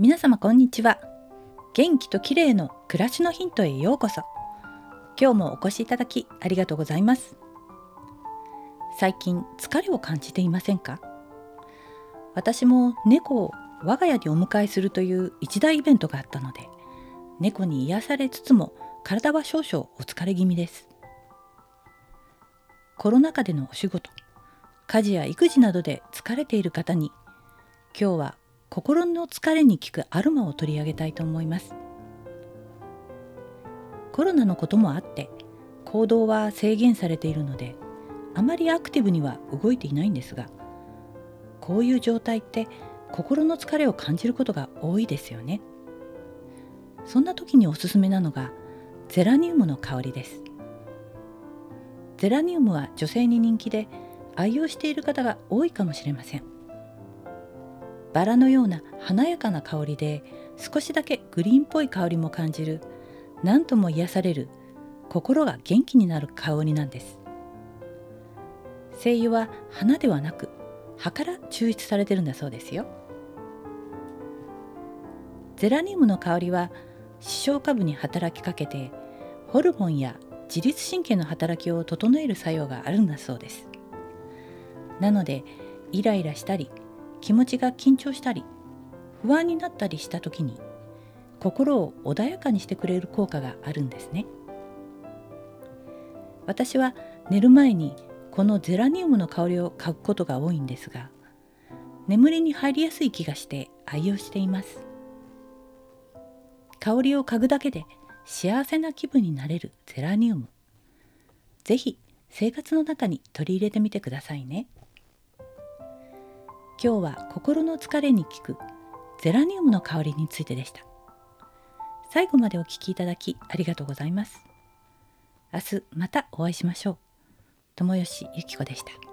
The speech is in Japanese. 皆様こんにちは。元気と綺麗の暮らしのヒントへようこそ。今日もお越しいただきありがとうございます。最近疲れを感じていませんか？私も猫を我が家にお迎えするという一大イベントがあったので、猫に癒されつつも体は少々お疲れ気味です。コロナ禍でのお仕事、家事や育児などで疲れている方に、今日は心の疲れに効くアロマを取り上げたいと思います。コロナのこともあって行動は制限されているので、あまりアクティブには動いていないんですが、こういう状態って心の疲れを感じることが多いですよね。そんな時におすすめなのがゼラニウムの香りです。ゼラニウムは女性に人気で愛用している方が多いかもしれません。バラのような華やかな香りで、少しだけグリーンっぽい香りも感じる、なんとも癒される、心が元気になる香りなんです。精油は花ではなく葉から抽出されてるんだそうですよ。ゼラニウムの香りは視床下部に働きかけて、ホルモンや自律神経の働きを整える作用があるんだそうです。なのでイライラしたり、気持ちが緊張したり、不安になったりした時に、心を穏やかにしてくれる効果があるんですね。私は寝る前にこのゼラニウムの香りを嗅ぐことが多いんですが、眠りに入りやすい気がして愛用しています。香りを嗅ぐだけで幸せな気分になれるゼラニウム、ぜひ生活の中に取り入れてみてくださいね。今日は心の疲れに効くゼラニウムの香りについてでした。最後までお聞きいただきありがとうございます。明日またお会いしましょう。友吉ゆき子でした。